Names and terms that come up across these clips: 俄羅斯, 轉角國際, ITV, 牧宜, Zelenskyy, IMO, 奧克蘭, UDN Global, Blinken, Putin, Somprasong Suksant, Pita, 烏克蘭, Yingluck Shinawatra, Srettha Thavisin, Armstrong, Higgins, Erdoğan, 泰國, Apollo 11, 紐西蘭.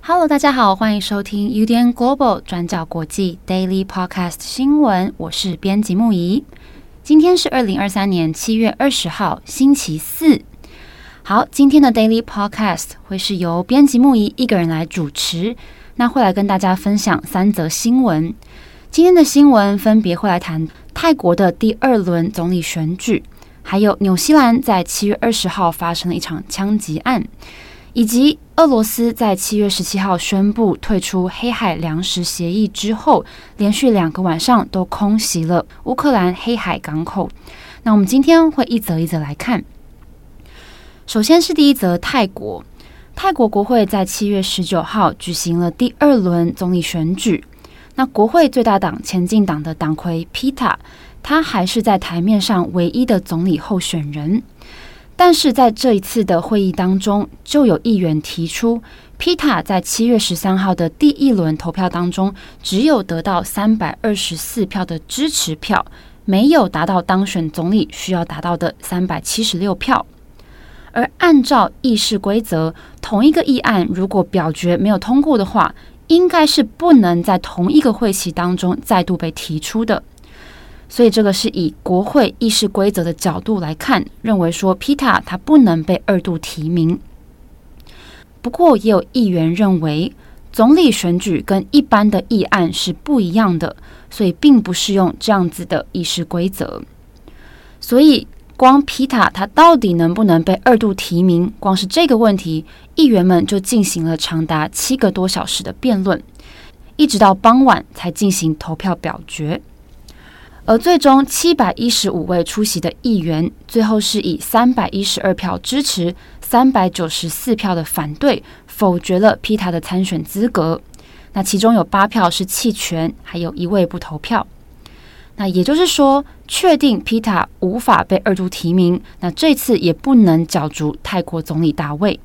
Hello， 大家好，欢迎收听 UDN Global 转角国际 Daily Podcast 新闻，我是编辑木仪。今天是2023年7月20号，星期四。好，今天的 Daily Podcast 会是由编辑木仪一个人来主持，那会来跟大家分享3则新闻。今天的新闻分别会来谈泰国的第2轮总理选举，还有纽西兰在7月20号发生了一场枪击案，以及俄罗斯在7月17号宣布退出黑海粮食协议之后，连续2个晚上都空袭了乌克兰黑海港口。那我们今天会一则一则来看。首先是第一则泰国。泰国国会在7月19号举行了第2轮总理选举。那国会最大党前进党的党魁 Pita， 他还是在台面上唯一的总理候选人。但是在这一次的会议当中，就有议员提出 Pita 在7月13号的第1轮投票当中只有得到324票的支持票，没有达到当选总理需要达到的376票。而按照议事规则，同一个议案如果表决没有通过的话，应该是不能在同一个会期当中再度被提出的。所以这个是以国会议事规则的角度来看，认为说 Pita 他不能被2度提名。不过也有议员认为，总理选举跟一般的议案是不一样的，所以并不适用这样子的议事规则。所以光 Pita 他到底能不能被2度提名，光是这个问题，议员们就进行了长达7个多小时的辩论，一直到傍晚才进行投票表决。而最终715位出席的议员，最后是以312票支持、394票的反对，否决了 Pita 的参选资格。那其中有8票是弃权，还有1位不投票。那也就是说，确定 Pita 无法被2度提名，那这次也不能角逐泰国总理大位。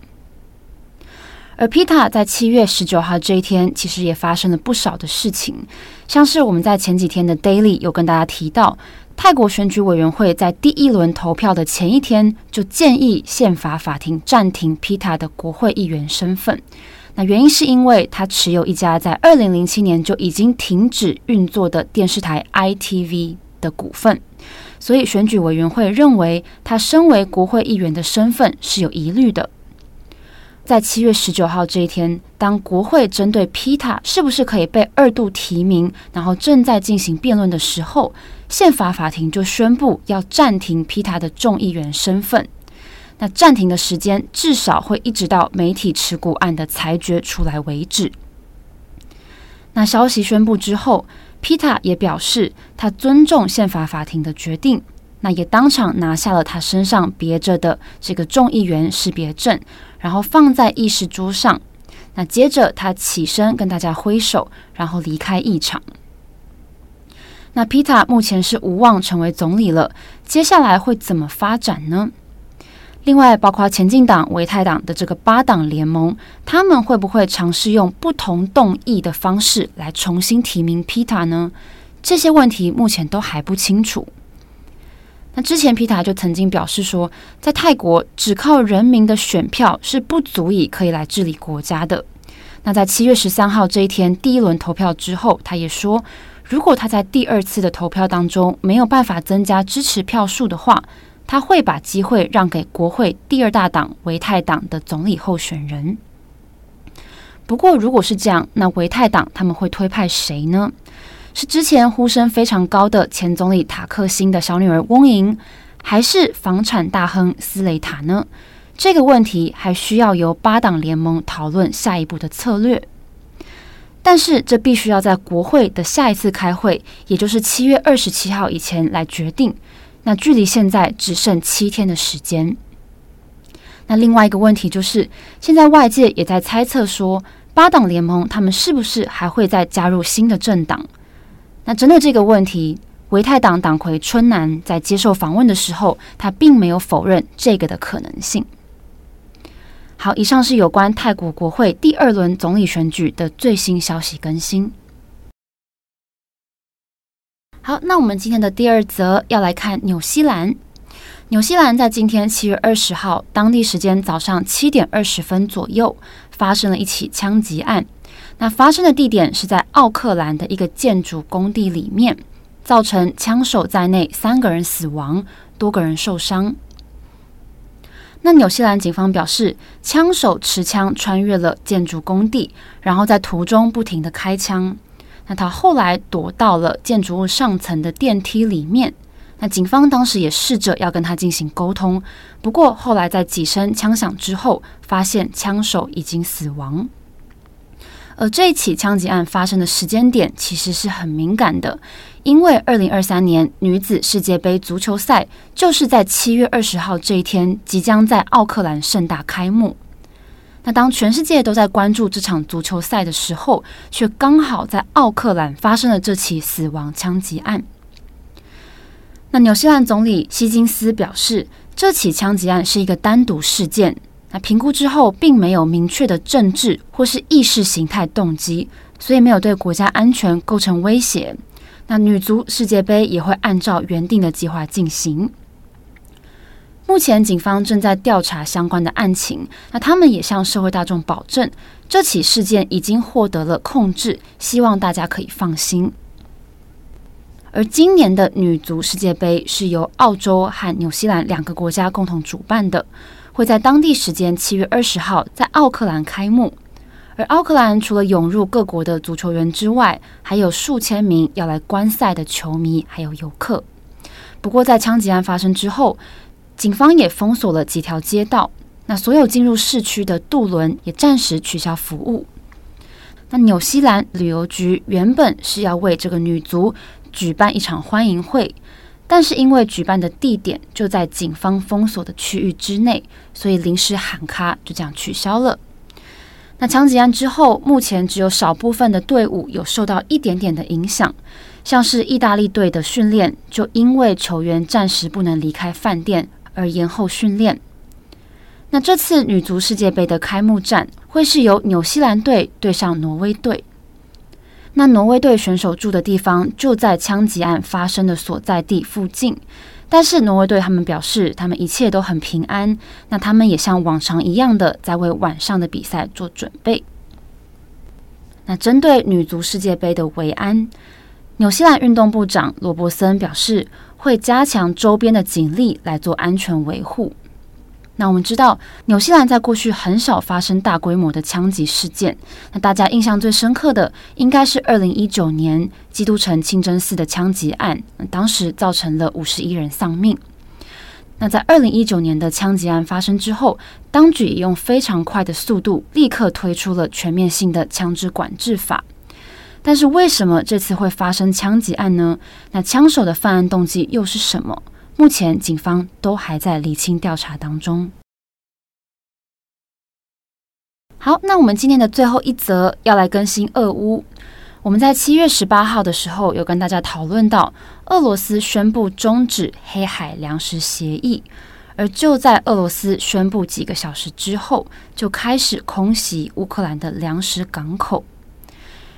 而 Pita 在7月19号这一天其实也发生了不少的事情，像是我们在前几天的 Daily 有跟大家提到，泰国选举委员会在第1轮投票的前一天就建议宪法法庭暂停 Pita 的国会议员身份。那原因是因为他持有一家在2007年就已经停止运作的电视台 ITV 的股份，所以选举委员会认为他身为国会议员的身份是有疑虑的。在7月19号这一天，当国会针对 Pita 是不是可以被2度提名，然后正在进行辩论的时候，宪法法庭就宣布要暂停 Pita 的众议员身份。那暂停的时间至少会一直到媒体持股案的裁决出来为止。那消息宣布之后， Pita 也表示他尊重宪法法庭的决定，那也当场拿下了他身上别着的这个众议员识别证，然后放在议事桌上。那接着他起身跟大家挥手，然后离开议场。那 Pita 目前是无望成为总理了，接下来会怎么发展呢？另外包括前进党、维泰党的这个8党联盟，他们会不会尝试用不同动议的方式来重新提名 Pita 呢？这些问题目前都还不清楚。那之前 Pita 就曾经表示说，在泰国只靠人民的选票是不足以可以来治理国家的。那在7月13号这一天第1轮投票之后，他也说，如果他在第2次的投票当中没有办法增加支持票数的话，他会把机会让给国会第2大党维泰党的总理候选人。不过如果是这样，那维泰党他们会推派谁呢？是之前呼声非常高的前总理塔克辛的小女儿翁莹，还是房产大亨斯雷塔呢？这个问题还需要由8党联盟讨论下一步的策略。但是这必须要在国会的下一次开会，也就是7月27号以前来决定。那距离现在只剩7天的时间。那另外一个问题就是，现在外界也在猜测说，8党联盟他们是不是还会再加入新的政党？那针对这个问题，维泰党党魁春楠在接受访问的时候，他并没有否认这个的可能性。好，以上是有关泰国国会第二轮总理选举的最新消息更新。好，那我们今天的第二则要来看纽西兰。纽西兰在今天7月20号当地时间早上7点20分左右发生了一起枪击案，那发生的地点是在奥克兰的一个建筑工地里面，造成枪手在内3个人死亡，多个人受伤。那纽西兰警方表示，枪手持枪穿越了建筑工地，然后在途中不停地开枪。那他后来躲到了建筑物上层的电梯里面。那警方当时也试着要跟他进行沟通，不过后来在几声枪响之后，发现枪手已经死亡。而这一起枪击案发生的时间点其实是很敏感的，因为2023年女子世界杯足球赛就是在7月20号这一天即将在奥克兰盛大开幕。那当全世界都在关注这场足球赛的时候，却刚好在奥克兰发生了这起死亡枪击案。那纽西兰总理希金斯表示，这起枪击案是一个单独事件，那评估之后并没有明确的政治或是意识形态动机，所以没有对国家安全构成威胁。那女足世界杯也会按照原定的计划进行。目前警方正在调查相关的案情，那他们也向社会大众保证，这起事件已经获得了控制，希望大家可以放心。而今年的女足世界杯是由澳洲和纽西兰2个国家共同主办的，会在当地时间7月20号在奥克兰开幕。而奥克兰除了涌入各国的足球员之外，还有数千名要来观赛的球迷还有游客。不过在枪击案发生之后，警方也封锁了几条街道，那所有进入市区的渡轮也暂时取消服务。那纽西兰旅游局原本是要为这个女足举办一场欢迎会，但是因为举办的地点就在警方封锁的区域之内，所以临时喊卡就这样取消了。那枪击案之后，目前只有少部分的队伍有受到一点点的影响，像是意大利队的训练就因为球员暂时不能离开饭店而延后训练。那这次女足世界杯的开幕战会是由纽西兰队对上挪威队。那挪威队选手住的地方就在枪击案发生的所在地附近，但是挪威队他们表示他们一切都很平安，那他们也像往常一样的在为晚上的比赛做准备。那针对女足世界杯的维安，纽西兰运动部长罗伯森表示，会加强周边的警力来做安全维护。那我们知道，纽西兰在过去很少发生大规模的枪击事件。那大家印象最深刻的应该是2019年基督城清真寺的枪击案，当时造成了51人丧命。那在2019年的枪击案发生之后，当局也用非常快的速度立刻推出了全面性的枪支管制法。但是为什么这次会发生枪击案呢？那枪手的犯案动机又是什么？目前警方都还在厘清调查当中。好，那我们今天的最后一则要来更新俄乌。我们在7月18号的时候有跟大家讨论到，俄罗斯宣布终止黑海粮食协议，而就在俄罗斯宣布几个小时之后，就开始空袭乌克兰的粮食港口。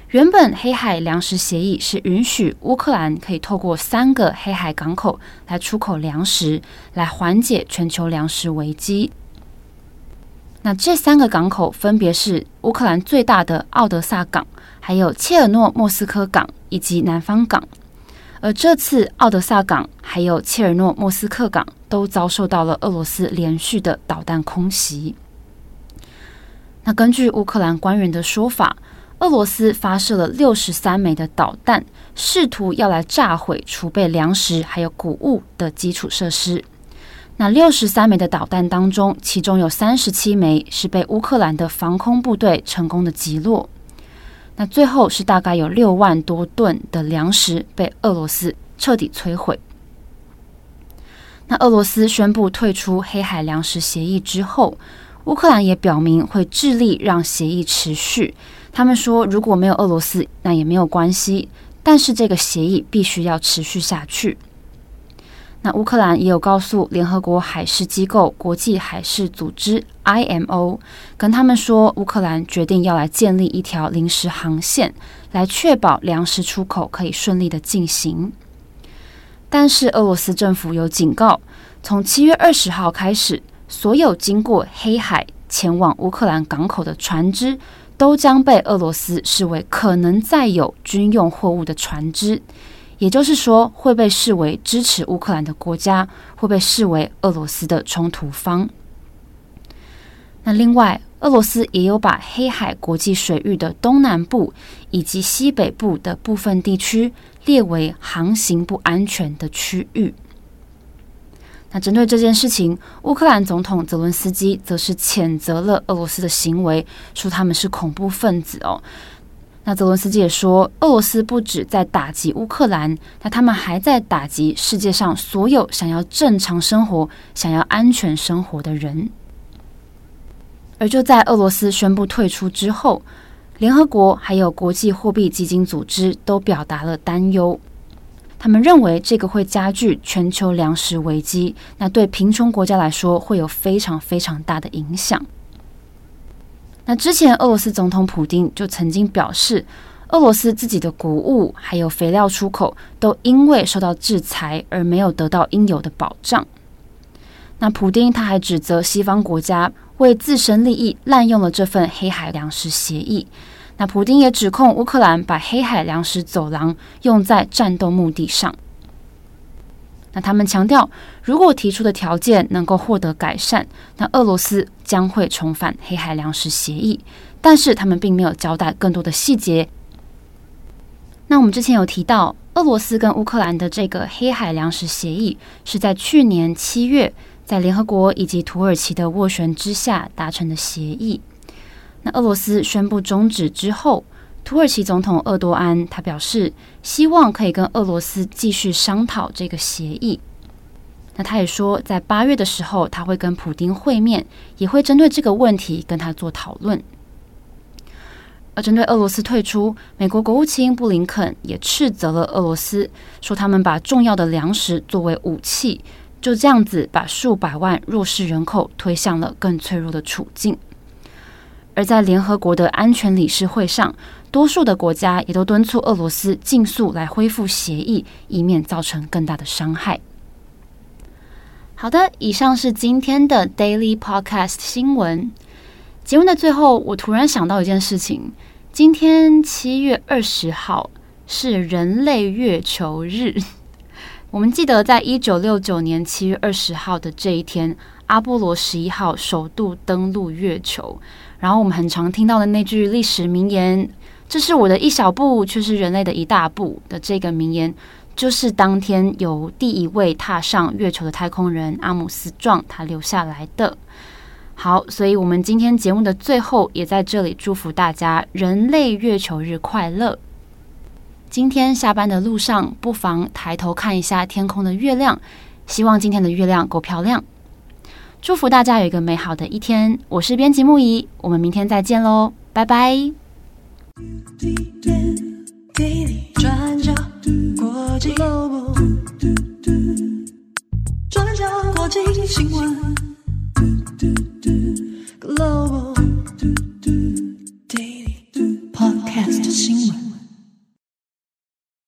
原本黑海粮食协议是允许乌克兰可以透过3个黑海港口来出口粮食，来缓解全球粮食危机。那这3个港口分别是乌克兰最大的奥德萨港，还有切尔诺莫斯科港以及南方港。而这次奥德萨港还有切尔诺莫斯科港都遭受到了俄罗斯连续的导弹空袭。那根据乌克兰官员的说法，俄罗斯发射了63枚的导弹，试图要来炸毁储备粮食还有谷物的基础设施。那63枚的导弹当中，其中有37枚是被乌克兰的防空部队成功的击落。那最后是大概有6万多吨的粮食被俄罗斯彻底摧毁。那俄罗斯宣布退出黑海粮食协议之后，乌克兰也表明会致力让协议持续。他们说，如果没有俄罗斯，那也没有关系，但是这个协议必须要持续下去。那乌克兰也有告诉联合国海事机构国际海事组织 IMO， 跟他们说乌克兰决定要来建立一条临时航线，来确保粮食出口可以顺利的进行。但是俄罗斯政府有警告，从7月20号开始，所有经过黑海前往乌克兰港口的船只都将被俄罗斯视为可能载有军用货物的船只，也就是说会被视为支持乌克兰的国家会被视为俄罗斯的冲突方。那另外，俄罗斯也有把黑海国际水域的东南部以及西北部的部分地区列为航行不安全的区域。那针对这件事情，乌克兰总统泽伦斯基则是谴责了俄罗斯的行为，说他们是恐怖分子哦。那泽伦斯基也说，俄罗斯不止在打击乌克兰，那他们还在打击世界上所有想要正常生活、想要安全生活的人。而就在俄罗斯宣布退出之后，联合国还有国际货币基金组织都表达了担忧，他们认为这个会加剧全球粮食危机，那对贫穷国家来说会有非常非常大的影响。那之前俄罗斯总统普丁就曾经表示，俄罗斯自己的谷物还有肥料出口都因为受到制裁而没有得到应有的保障。那普丁他还指责西方国家为自身利益滥用了这份黑海粮食协议。那普丁也指控乌克兰把黑海粮食走廊用在战斗目的上。那他们强调，如果提出的条件能够获得改善，那俄罗斯将会重返黑海粮食协议，但是他们并没有交代更多的细节。那我们之前有提到，俄罗斯跟乌克兰的这个黑海粮食协议是在去年7月在联合国以及土耳其的斡旋之下达成的协议。那俄罗斯宣布终止之后，土耳其总统厄多安他表示，希望可以跟俄罗斯继续商讨这个协议。那他也说，在8月的时候他会跟普丁会面，也会针对这个问题跟他做讨论。而针对俄罗斯退出，美国国务卿布林肯也斥责了俄罗斯，说他们把重要的粮食作为武器，就这样子把数百万弱势人口推向了更脆弱的处境。而在联合国的安全理事会上，多数的国家也都敦促俄罗斯尽速来恢复协议，以免造成更大的伤害。好的，以上是今天的 Daily Podcast 新闻。节目的最后，我突然想到一件事情，今天7月20号是人类月球日。我们记得在1969年7月20号的这一天，阿波罗11号首度登陆月球，然后我们很常听到的那句历史名言，这是我的一小步，却是人类的一大步的这个名言，就是当天由第一位踏上月球的太空人阿姆斯壮他留下来的。好，所以我们今天节目的最后也在这里祝福大家人类月球日快乐。今天下班的路上不妨抬头看一下天空的月亮，希望今天的月亮够漂亮。祝福大家有一个美好的一天，我是编辑木仪，我们明天再见咯，拜拜。转角国际新闻。